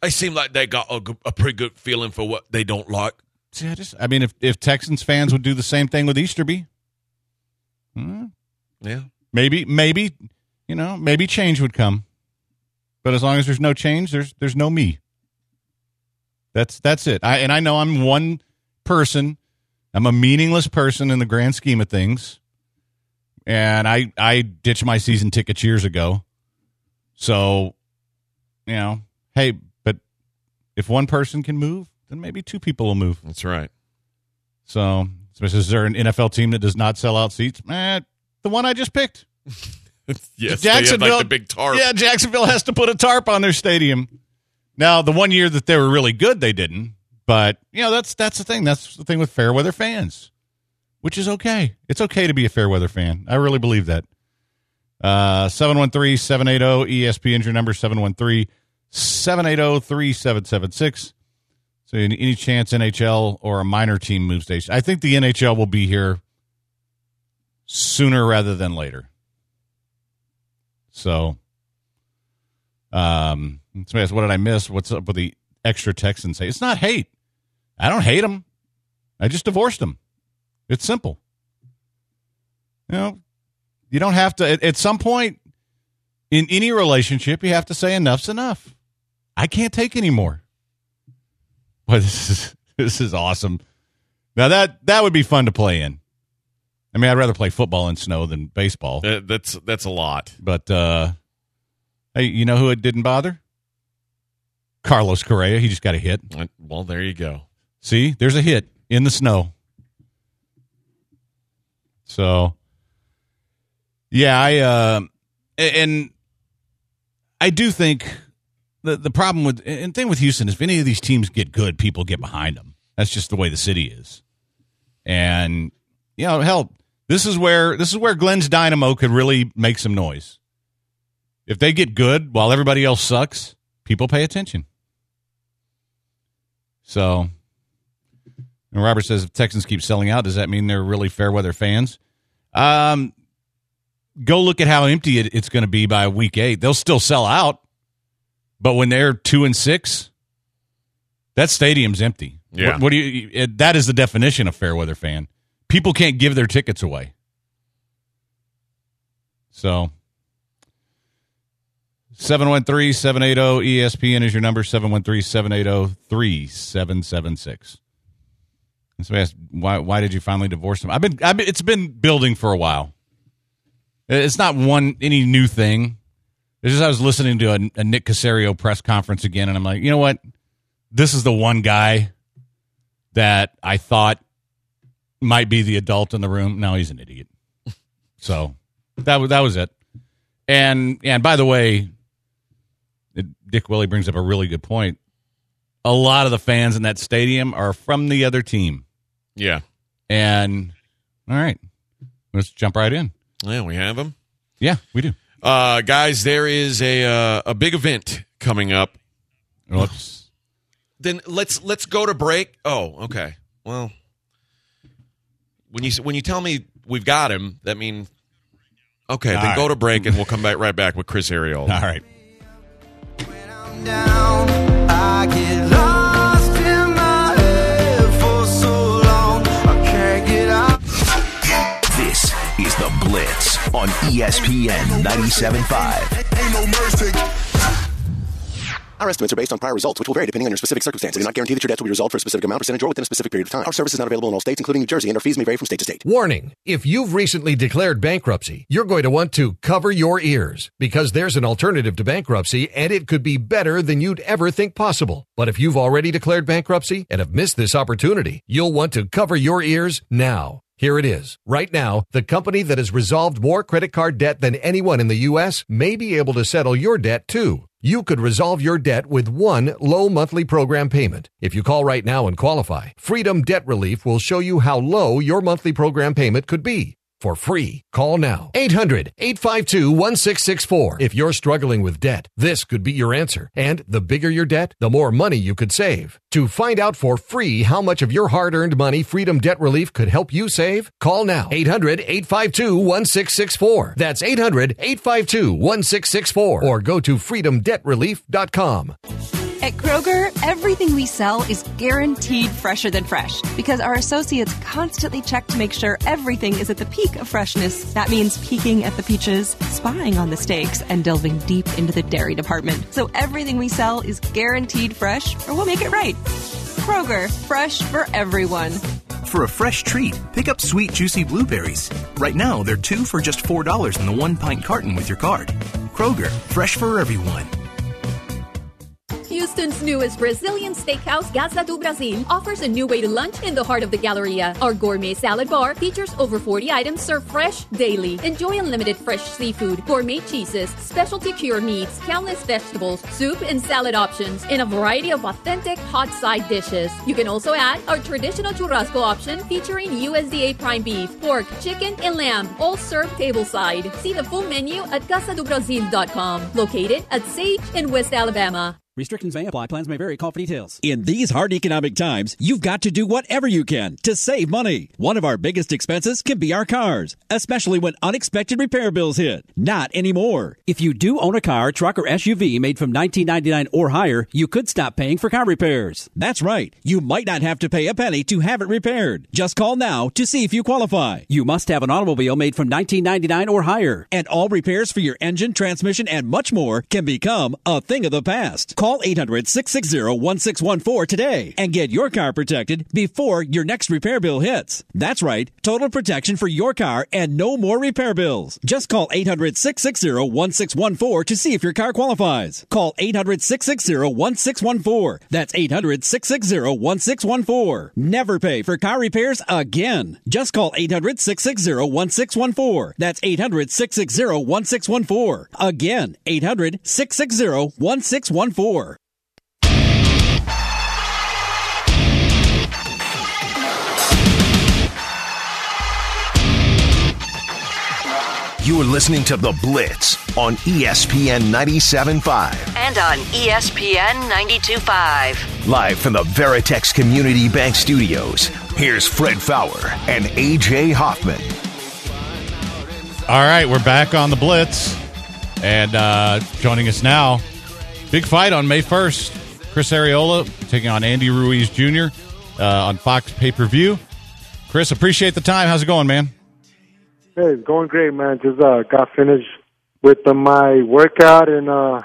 They seem like they got a, a pretty good feeling for what they don't like. See, I just, I mean, if, if Texans fans would do the same thing with Easterby, hmm, yeah, maybe, maybe, you know, maybe change would come. But as long as there's no change, there's there's no me. That's that's it. I and I know I'm one person. I'm a meaningless person in the grand scheme of things. And I, I ditched my season tickets years ago. So, you know, hey, but if one person can move, then maybe two people will move. That's right. So, is there an N F L team that does not sell out seats? Eh, the one I just picked. Yes, Jacksonville, they had like the big tarp. Yeah, Jacksonville has to put a tarp on their stadium. Now, the one year that they were really good, they didn't. But, you know, that's that's the thing. That's the thing with fair weather fans. Which is okay. It's okay to be a fair weather fan. I really believe that. Uh, seven one three, seven eight zero, E S P N's your number, seven one three, seven eight zero, three seven seven six. So any, any chance N H L or a minor team moves station? I think the N H L will be here sooner rather than later. So, um, somebody asked, what did I miss? What's up with the extra Texans? It's not hate. I don't hate them. I just divorced them. It's simple. You know, you don't have to, at, at some point in any relationship, you have to say enough's enough. I can't take any more. Boy, this is, this is awesome. Now that, that would be fun to play in. I I mean, I'd rather play football in snow than baseball. Uh, that's that's a lot. But uh, hey, you know who it didn't bother? Carlos Correa. He just got a hit. Well, there you go. See, there's a hit in the snow. So, yeah, I uh, and I do think the the problem with and thing with Houston is if any of these teams get good, people get behind them. That's just the way the city is, and you know, hell, this is where this is where Glenn's Dynamo could really make some noise. If they get good while everybody else sucks, people pay attention. So, and Robert says if Texans keep selling out, does that mean they're really fair weather fans? Um, go look at how empty it, it's going to be by week eight. They'll still sell out, but when they're two and six, that stadium's empty. Yeah, what, what do you? It, that is the definition of fair weather fan. People can't give their tickets away. So, seven one three, seven eight zero, E S P N is your number, seven one three, seven eight zero, three seven seven six. And somebody asked, why, why did you finally divorce him? I've been, I've been, it's been building for a while. It's not one any new thing. It's just I was listening to a, a Nick Caserio press conference again, and I'm like, you know what? This is the one guy that I thought might be the adult in the room. No, he's an idiot. So that was that was it. And and by the way, Dick Willie brings up a really good point. A lot of the fans in that stadium are from the other team. Yeah. And all right, let's jump right in. Yeah, we have them. Yeah, we do. Uh, guys, there is a uh, a big event coming up. Oops. Then let's let's go to break. Oh, okay. Well. When you when you tell me we've got him, that means, okay, all then right. Go to break and we'll come back right back with Chris Arreola. All right. When I'm down, I get lost in my head for so long, I can't get out. This is The Blitz on E S P N ninety-seven point five. Ain't no mercy. Our estimates are based on prior results, which will vary depending on your specific circumstances. We do not guarantee that your debts will be resolved for a specific amount, percentage, or within a specific period of time. Our service is not available in all states, including New Jersey, and our fees may vary from state to state. Warning. If you've recently declared bankruptcy, you're going to want to cover your ears, because there's an alternative to bankruptcy, and it could be better than you'd ever think possible. But if you've already declared bankruptcy and have missed this opportunity, you'll want to cover your ears now. Here it is. Right now, the company that has resolved more credit card debt than anyone in the U S may be able to settle your debt, too. You could resolve your debt with one low monthly program payment. If you call right now and qualify, Freedom Debt Relief will show you how low your monthly program payment could be. For free. Call now. eight hundred, eight five two, one six six four. If you're struggling with debt, this could be your answer. And the bigger your debt, the more money you could save. To find out for free how much of your hard-earned money Freedom Debt Relief could help you save, call now. eight hundred, eight five two, one six six four. That's eight hundred, eight five two, one six six four. Or go to freedom debt relief dot com. At Kroger, everything we sell is guaranteed fresher than fresh, because our associates constantly check to make sure everything is at the peak of freshness. That means peeking at the peaches, spying on the steaks, and delving deep into the dairy department. So everything we sell is guaranteed fresh, or we'll make it right. Kroger, fresh for everyone. For a fresh treat, pick up sweet, juicy blueberries. Right now, they're two for just four dollars in the one-pint carton with your card. Kroger, fresh for everyone. Houston's newest Brazilian steakhouse, Casa do Brasil, offers a new way to lunch in the heart of the Galleria. Our gourmet salad bar features over forty items served fresh daily. Enjoy unlimited fresh seafood, gourmet cheeses, specialty cured meats, countless vegetables, soup and salad options, and a variety of authentic hot side dishes. You can also add our traditional churrasco option featuring U S D A prime beef, pork, chicken, and lamb, all served tableside. See the full menu at casa do brasil dot com, located at Sage in West Alabama. Restrictions may apply. Plans may vary. Call for details. In these hard economic times, you've got to do whatever you can to save money. One of our biggest expenses can be our cars, especially when unexpected repair bills hit. Not anymore. If you do own a car, truck, or S U V made from nineteen ninety-nine or higher, you could stop paying for car repairs. That's right. You might not have to pay a penny to have it repaired. Just call now to see if you qualify. You must have an automobile made from nineteen ninety-nine or higher, and all repairs for your engine, transmission, and much more can become a thing of the past. Call Call eight hundred, six six zero, one six one four today and get your car protected before your next repair bill hits. That's right, total protection for your car and no more repair bills. Just call eight hundred, six six zero, one six one four to see if your car qualifies. Call eight hundred, six six zero, one six one four. That's eight hundred, six six zero, one six one four. Never pay for car repairs again. Just call eight hundred, six six zero, one six one four. That's eight hundred, six six zero, one six one four. Again, eight hundred, six six zero, one six one four. You are listening to The Blitz on E S P N ninety-seven point five. And on E S P N ninety-two point five. Live from the Veritex Community Bank Studios, here's Fred Faour and A J Hoffman. All right, we're back on The Blitz. And uh, joining us now, big fight on May first. Chris Arreola taking on Andy Ruiz Junior Uh, on Fox pay-per-view. Chris, appreciate the time. How's it going, man? Hey, it's going great, man. Just uh, got finished with uh, my workout and uh,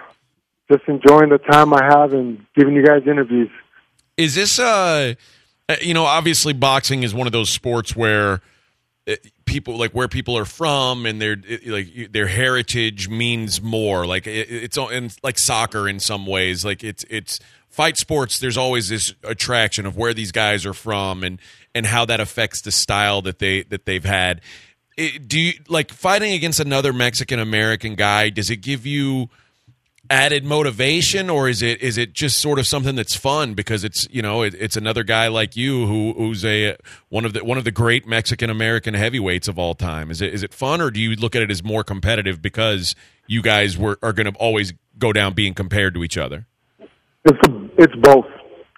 just enjoying the time I have and giving you guys interviews. Is this, uh, you know, obviously boxing is one of those sports where people, like where people are from and their like their heritage means more. Like it's and like soccer in some ways. Like it's it's fight sports. There's always this attraction of where these guys are from and and how that affects the style that they that they've had. It, do you like fighting against another Mexican American guy? Does it give you added motivation, or is it is it just sort of something that's fun because it's you know it, it's another guy like you who who's a one of the one of the great Mexican American heavyweights of all time? Is it is it fun, or do you look at it as more competitive because you guys were are going to always go down being compared to each other? It's it's both.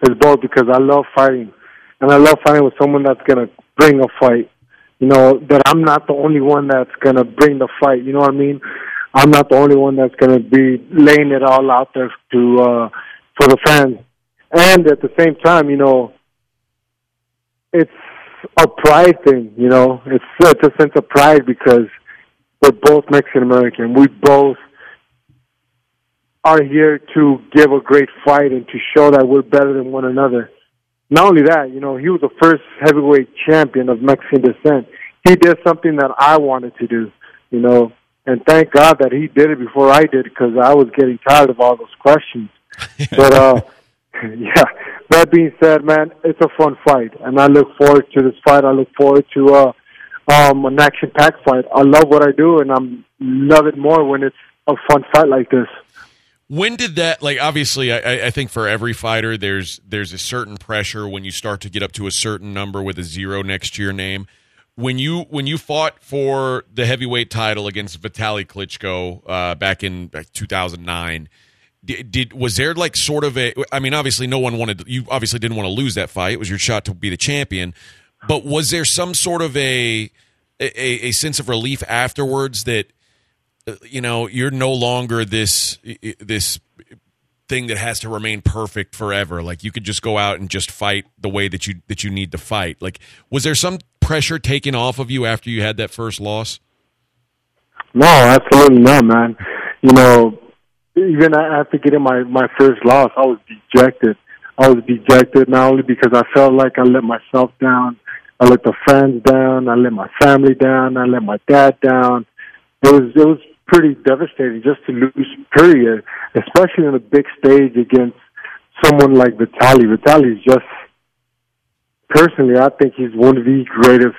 It's both because I love fighting, and I love fighting with someone that's going to bring a fight. You know, that I'm not the only one that's going to bring the fight. You know what I mean? I'm not the only one that's going to be laying it all out there to uh, for the fans. And at the same time, you know, it's a pride thing, you know. It's, it's a sense of pride because we're both Mexican-American. We both are here to give a great fight and to show that we're better than one another. Not only that, you know, he was the first heavyweight champion of Mexican descent. He did something that I wanted to do, you know, and thank God that he did it before I did because I was getting tired of all those questions. But, uh, yeah, that being said, man, it's a fun fight, and I look forward to this fight. I look forward to uh, um, an action-packed fight. I love what I do, and I love it more when it's a fun fight like this. When did that, like, obviously, I, I think for every fighter, there's there's a certain pressure when you start to get up to a certain number with a zero next to your name. When you when you fought for the heavyweight title against Vitaly Klitschko uh, back in like, two thousand nine, did, did was there like sort of a, I mean, obviously no one wanted, you obviously didn't want to lose that fight. It was your shot to be the champion. But was there some sort of a a, a sense of relief afterwards that, you know, you're no longer this this thing that has to remain perfect forever? Like you could just go out and just fight the way that you that you need to fight. Like, was there some pressure taken off of you after you had that first loss? No, absolutely not, man. You know, even after getting my, my first loss, I was dejected. I was dejected not only because I felt like I let myself down, I let the fans down, I let my family down, I let my dad down. It was it was pretty devastating just to lose, period, especially on a big stage against someone like Vitaly. Vitaly is just, personally, I think he's one of the greatest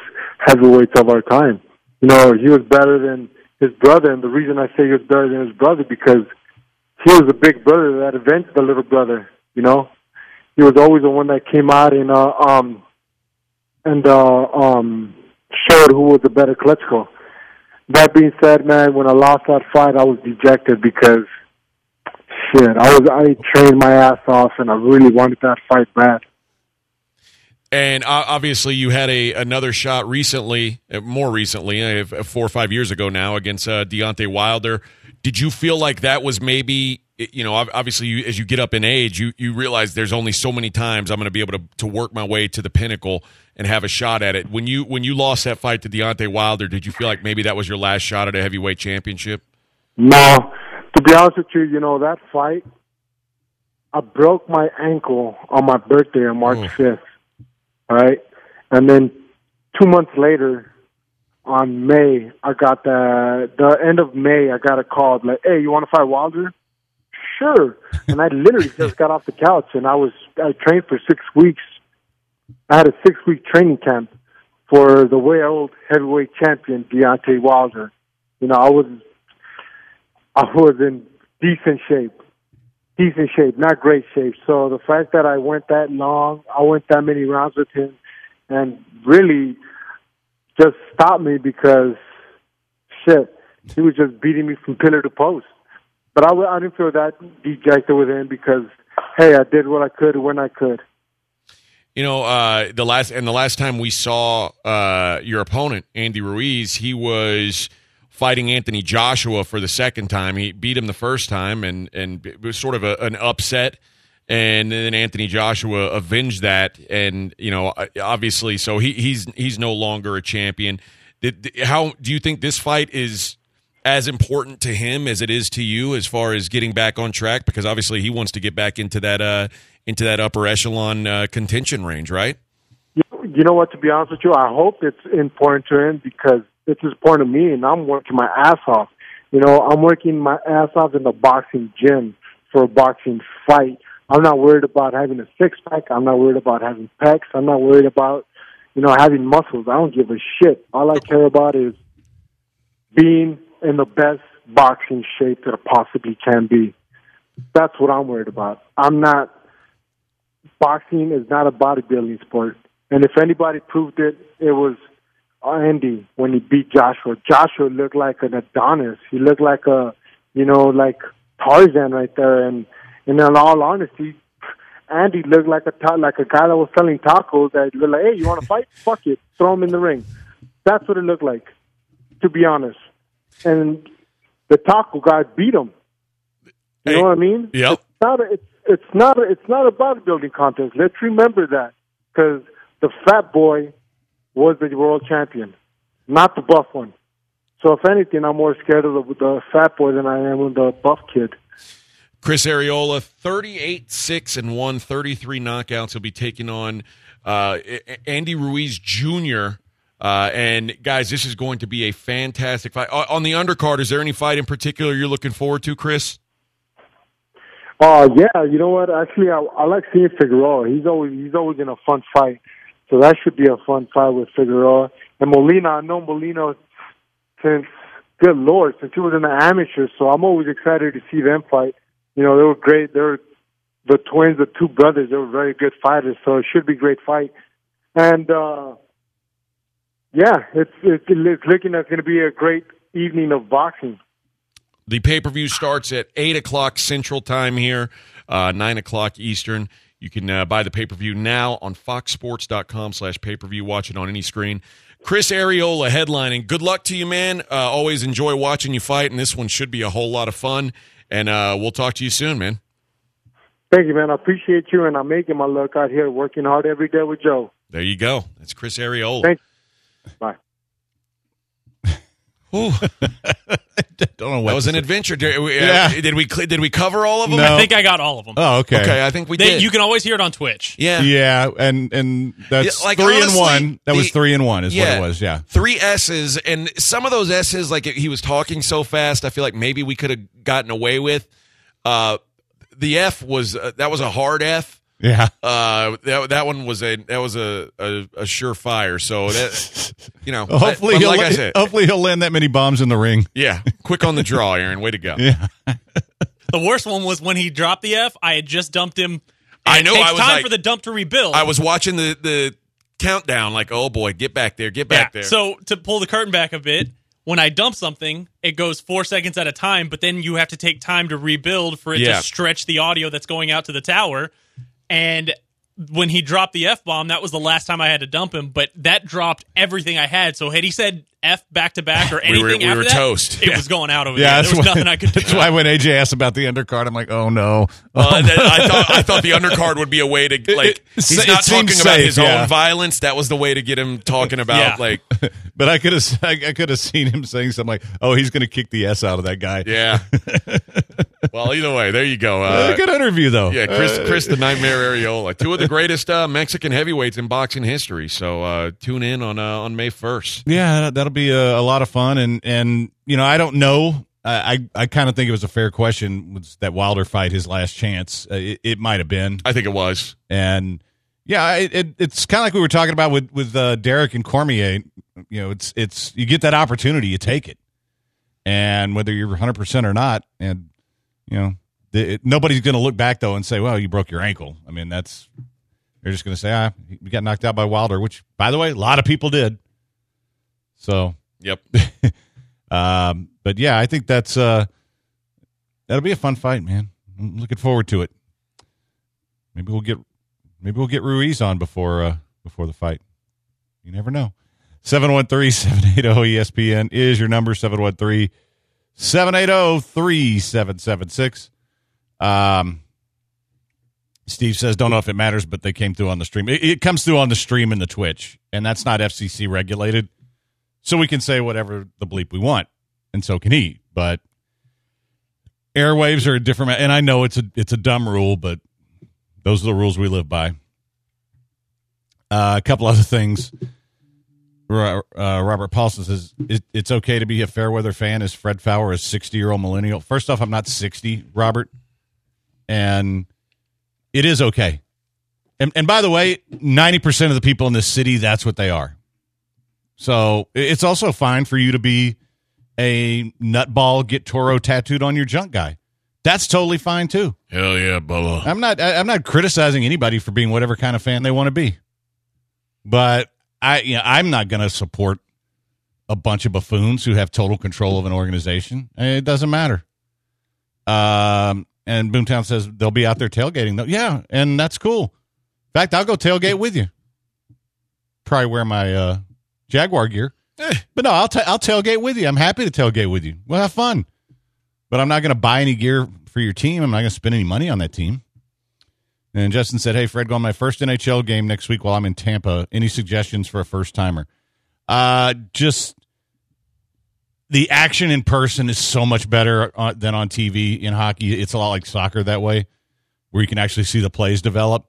heavyweights of our time. You know, he was better than his brother, and the reason I say he was better than his brother because he was the big brother that avenged the little brother, you know? He was always the one that came out and uh, um and uh, um showed who was the better Klitschko. That being said, man, when I lost that fight, I was dejected because, shit, I was I trained my ass off, and I really wanted that fight bad. And obviously, you had a another shot recently, more recently, four or five years ago now, against uh, Deontay Wilder. Did you feel like that was maybe, you know, obviously, you, as you get up in age, you, you realize there's only so many times I'm going to be able to, to work my way to the pinnacle and have a shot at it. When you when you lost that fight to Deontay Wilder, did you feel like maybe that was your last shot at a heavyweight championship? No. To be honest with you, you know, that fight, I broke my ankle on my birthday on March fifth, all right? And then two months later, on May, I got the, the end of May, I got a call, like, hey, you want to fight Wilder? Sure. And I literally just got off the couch, and I was I trained for six weeks. I had a six-week training camp for the way old heavyweight champion, Deontay Wilder. You know, I was, I was in decent shape. Decent shape, not great shape. So the fact that I went that long, I went that many rounds with him, and really just stopped me because, shit, he was just beating me from pillar to post. But I, I didn't feel that dejected with him because, hey, I did what I could when I could. You know, uh, the last and the last time we saw uh, your opponent, Andy Ruiz, he was fighting Anthony Joshua for the second time. He beat him the first time, and, and it was sort of a, an upset. And then Anthony Joshua avenged that, and, you know, obviously, so he, he's he's no longer a champion. Did, how do you think this fight is as important to him as it is to you as far as getting back on track? Because obviously he wants to get back into that uh, into that upper echelon uh, contention range, right? You know what, to be honest with you, I hope it's important to him because it's important to me, and I'm working my ass off. You know, I'm working my ass off in the boxing gym for a boxing fight. I'm not worried about having a six-pack. I'm not worried about having pecs. I'm not worried about, you know, having muscles. I don't give a shit. All I care about is being in the best boxing shape that I possibly can be. That's what I'm worried about. I'm not – boxing is not a bodybuilding sport. And if anybody proved it, it was Andy when he beat Joshua. Joshua looked like an Adonis. He looked like a, you know, like Tarzan right there, and – and in all honesty, Andy looked like a ta- like a guy that was selling tacos that looked like, hey, you want to fight? Fuck it. Throw him in the ring. That's what it looked like, to be honest. And the taco guy beat him. You hey, know what I mean? Yep. It's not, a, it's, it's, not a, it's not a bodybuilding contest. Let's remember that, because the fat boy was the world champion, not the buff one. So if anything, I'm more scared of the, the fat boy than I am of the buff kid. Chris Arreola, thirty-eight six and one, thirty-three knockouts. He'll be taking on uh, Andy Ruiz Junior Uh, and, guys, this is going to be a fantastic fight. On the undercard, is there any fight in particular you're looking forward to, Chris? Uh, yeah, you know what? Actually, I, I like seeing Figueroa. He's always he's always in a fun fight. So that should be a fun fight with Figueroa. And Molina, I know Molina since, good Lord, since he was in the amateurs. So I'm always excited to see them fight. You know, they were great. They were the twins, the two brothers. They were very good fighters, so it should be a great fight. And, uh, yeah, it's, it's, it's looking like it's going to be a great evening of boxing. The pay-per-view starts at eight o'clock Central Time here, uh, nine o'clock Eastern. You can uh, buy the pay-per-view now on foxsports.com slash pay-per-view. Watch it on any screen. Chris Arreola headlining. Good luck to you, man. Uh, always enjoy watching you fight, and this one should be a whole lot of fun. And uh, we'll talk to you soon, man. Thank you, man. I appreciate you, and I'm making my luck out here, working hard every day with Joe. There you go. That's Chris Arreola. Thank you. Bye. Don't know what that was an adventure. Did we, yeah. uh, did we did we cover all of them? No. I think I got all of them. Oh, okay. Okay, I think we they, did. You can always hear it on Twitch. Yeah, yeah, and and that's yeah, like, three honestly, and one. That the, was three and one, is yeah, what it was. Yeah, three S's, and some of those S's, like he was talking so fast. I feel like maybe we could have gotten away with. Uh, the F was uh, that was a hard F. Yeah, uh, that that one was a that was a, a, a surefire. So that you know, hopefully, but, but like he'll, I said, hopefully he'll land that many bombs in the ring. Yeah, quick on the draw, Aaron. Way to go. Yeah. The worst one was when he dropped the F. I had just dumped him. I know. It takes I was time like, for the dump to rebuild. I was watching the the countdown. Like, oh boy, get back there, get back yeah. there. So to pull the curtain back a bit. When I dump something, it goes four seconds at a time, but then you have to take time to rebuild for it yeah. to stretch the audio that's going out to the tower. And when he dropped the F-bomb, that was the last time I had to dump him, but that dropped everything I had. So had he said F back-to-back or anything we were, we after were that, toast. It yeah. was going out over yeah, there. There was why, nothing I could do. That's why when A J asked about the undercard, I'm like, oh, no. Oh, uh, no. I, thought, I thought the undercard would be a way to, like, it, it, he's not talking safe, about his yeah. own violence. That was the way to get him talking about, yeah. like. But I could have I, I could have seen him saying something like, oh, he's going to kick the S out of that guy. Yeah. Well, either way, there you go. Uh, good interview, though. Yeah, Chris, uh, Chris the Nightmare Arreola. Two of the greatest uh, Mexican heavyweights in boxing history. So uh, tune in on uh, on May first. Yeah, that'll be a, a lot of fun. And, and, you know, I don't know. I, I kind of think it was a fair question. Was that Wilder fight his last chance? Uh, it it might have been. I think it was. And, yeah, it, it it's kind of like we were talking about with, with uh, Derek and Cormier. You know, it's it's you get that opportunity, you take it. And whether you're one hundred percent or not, and, you know, the, it, nobody's going to look back, though, and say, well, you broke your ankle. I mean, that's – they're just going to say, ah, we got knocked out by Wilder, which, by the way, a lot of people did. So. Yep. um, but, yeah, I think that's uh, – that'll be a fun fight, man. I'm looking forward to it. Maybe we'll get maybe we'll get Ruiz on before uh, before the fight. You never know. seven one three, seven eight zero, E S P N is your number, seven one three, seven eight zero, three seven seven six. Um, Steve says, don't know if it matters, but they came through on the stream. It, it comes through on the stream in the Twitch, and that's not F C C regulated. So we can say whatever the bleep we want, and so can he. But airwaves are a different, and I know it's a, it's a dumb rule, but those are the rules we live by. Uh, a couple other things. Uh, Robert Paulson says, it's okay to be a fair-weather fan. Is Fred Faour a sixty-year-old millennial? First off, I'm not sixty, Robert. And it is okay. And, and by the way, ninety percent of the people in this city, that's what they are. So it's also fine for you to be a nutball, get Toro tattooed on your junk guy. That's totally fine, too. Hell yeah, Bubba. I'm not, I'm not criticizing anybody for being whatever kind of fan they want to be. But... I, you know, I'm not going to support a bunch of buffoons who have total control of an organization. It doesn't matter. Um, and Boomtown says they'll be out there tailgating, though. Yeah, and that's cool. In fact, I'll go tailgate with you. Probably wear my uh, Jaguar gear. Eh, but no, I'll, ta- I'll tailgate with you. I'm happy to tailgate with you. We'll have fun. But I'm not going to buy any gear for your team. I'm not going to spend any money on that team. And Justin said, hey, Fred, go on my first N H L game next week while I'm in Tampa. Any suggestions for a first-timer? Uh, just the action in person is so much better on, than on T V in hockey. It's a lot like soccer that way, where you can actually see the plays develop.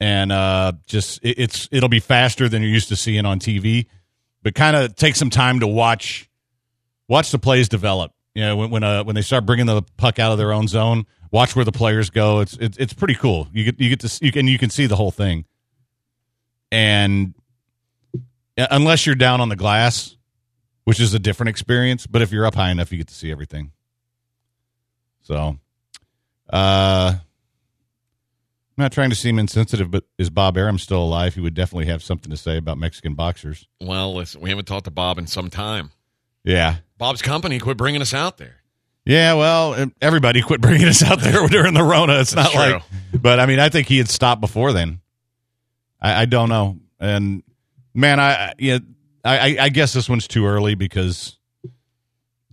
And uh, just it, it's it'll be faster than you're used to seeing on T V. But kind of take some time to watch watch the plays develop. You know, when when, uh, when they start bringing the puck out of their own zone, watch where the players go. It's it's it's pretty cool. You get you get to you can you can see the whole thing. And unless you're down on the glass, which is a different experience, but if you're up high enough, you get to see everything. So, uh, I'm not trying to seem insensitive, but is Bob Arum still alive? He would definitely have something to say about Mexican boxers. Well, listen, we haven't talked to Bob in some time. Yeah, Bob's company quit bringing us out there. Yeah, well, everybody quit bringing us out there during the Rona. It's not like, but I mean, I think he had stopped before then. I, I don't know, and man, I yeah, I, I guess this one's too early because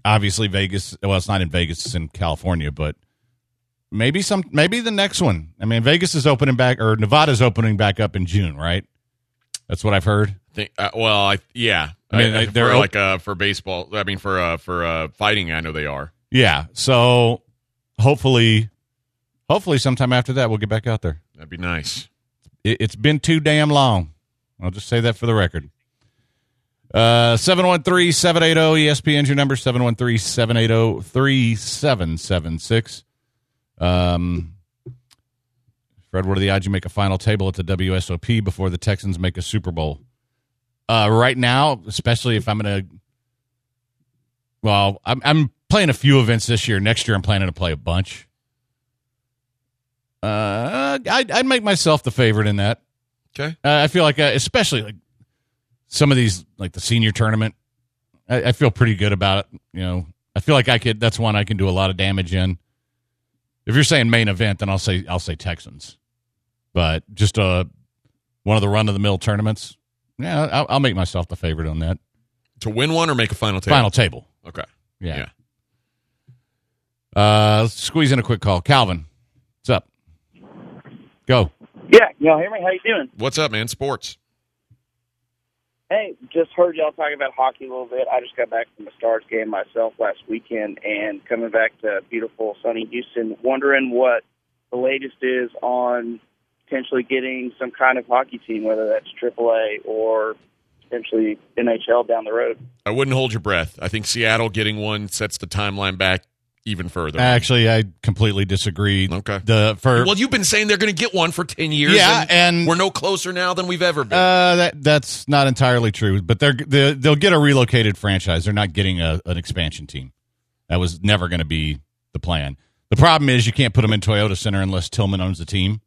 obviously Vegas. Well, it's not in Vegas; it's in California. But maybe some, maybe the next one. I mean, Vegas is opening back, or Nevada's opening back up in June, right? That's what I've heard. Think, uh, well, I yeah, I mean, I, they're for op- like uh, for baseball. I mean, for uh, for uh, fighting, I know they are. Yeah, so hopefully, hopefully sometime after that we'll get back out there. That'd be nice. It, it's been too damn long. I'll just say that for the record. Uh, seven one three, seven eight zero, E S P N's your number, seven one three, seven eight zero, three seven seven six. Um, Fred, what are the odds you make a final table at the W S O P before the Texans make a Super Bowl? Uh, right now, especially if I'm going to... Well, I'm... I'm playing a few events this year. Next year, I'm planning to play a bunch. Uh, I'd, I'd make myself the favorite in that. Okay. Uh, I feel like, I, especially like some of these, like the senior tournament, I, I feel pretty good about it. You know, I feel like I could. That's one I can do a lot of damage in. If you're saying main event, then I'll say I'll say Texans. But just uh, one of the run of the mill tournaments, yeah, I'll, I'll make myself the favorite on that. To win one or make a final table. Final table. Okay. Yeah. Yeah. Uh, let's squeeze in a quick call. Calvin, what's up? Go. Yeah, y'all hear me? How you doing? What's up, man? Sports. Hey, just heard y'all talking about hockey a little bit. I just got back from the Stars game myself last weekend and coming back to beautiful sunny Houston, wondering what the latest is on potentially getting some kind of hockey team, whether that's triple A or potentially N H L down the road. I wouldn't hold your breath. I think Seattle getting one sets the timeline back even further. Actually, I completely disagree. Okay. The, for, well, you've been saying they're going to get one for ten years. Yeah, and, and we're no closer now than we've ever been. Uh, that that's not entirely true, but they're, they're, they'll get a relocated franchise. They're not getting a, an expansion team. That was never going to be the plan. The problem is you can't put them in Toyota Center unless Tillman owns the team,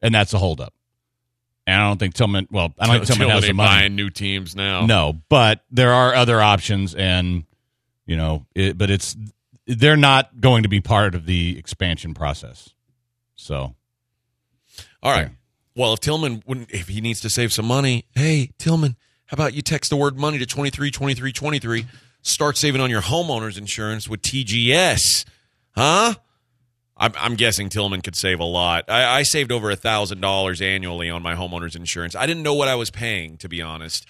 and that's a holdup. And I don't think Tillman, well, I don't think Tillman has the money. Buying new teams now. No, but there are other options, and, you know, it, but it's, they're not going to be part of the expansion process. So. All right. Yeah. Well, if Tillman wouldn't, if he needs to save some money, hey, Tillman, how about you text the word money to twenty-three twenty-three twenty-three, start saving on your homeowner's insurance with T G S. Huh? I'm, I'm guessing Tillman could save a lot. I, I saved over one thousand dollars annually on my homeowner's insurance. I didn't know what I was paying, to be honest.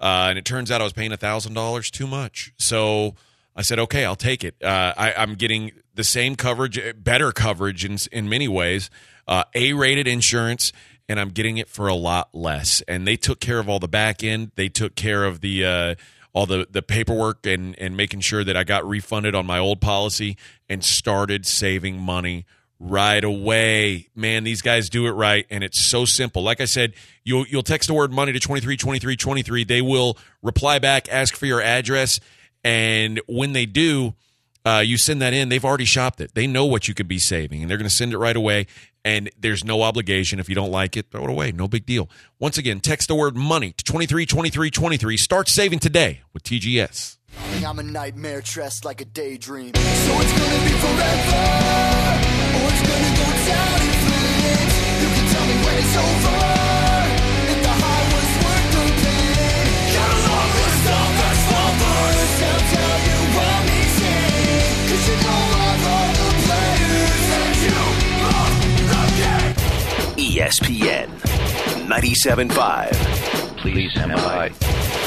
Uh, and it turns out I was paying one thousand dollars too much. So I said, okay, I'll take it. Uh, I, I'm getting the same coverage, better coverage in, in many ways, uh, A-rated insurance, and I'm getting it for a lot less. And they took care of all the back end. They took care of the uh, all the, the paperwork and, and making sure that I got refunded on my old policy and started saving money right away. Man, these guys do it right, and it's so simple. Like I said, you'll, you'll text the word money to twenty-three twenty-three twenty-three. They will reply back, ask for your address. And when they do, uh, you send that in. They've already shopped it. They know what you could be saving, and they're going to send it right away. And there's no obligation. If you don't like it, throw it away. No big deal. Once again, text the word money to twenty-three twenty-three twenty-three. Start saving today with T G S. I'm a nightmare dressed like a daydream. So it's going to be forever, or it's going to go down in flames. You can tell me when it's over, if the high was worth the pain. Get along with all the slumberers, they'll tell you what me saying, cause you know I love the players, and you love the game. E S P N ninety-seven point five. Please, Please am I. I.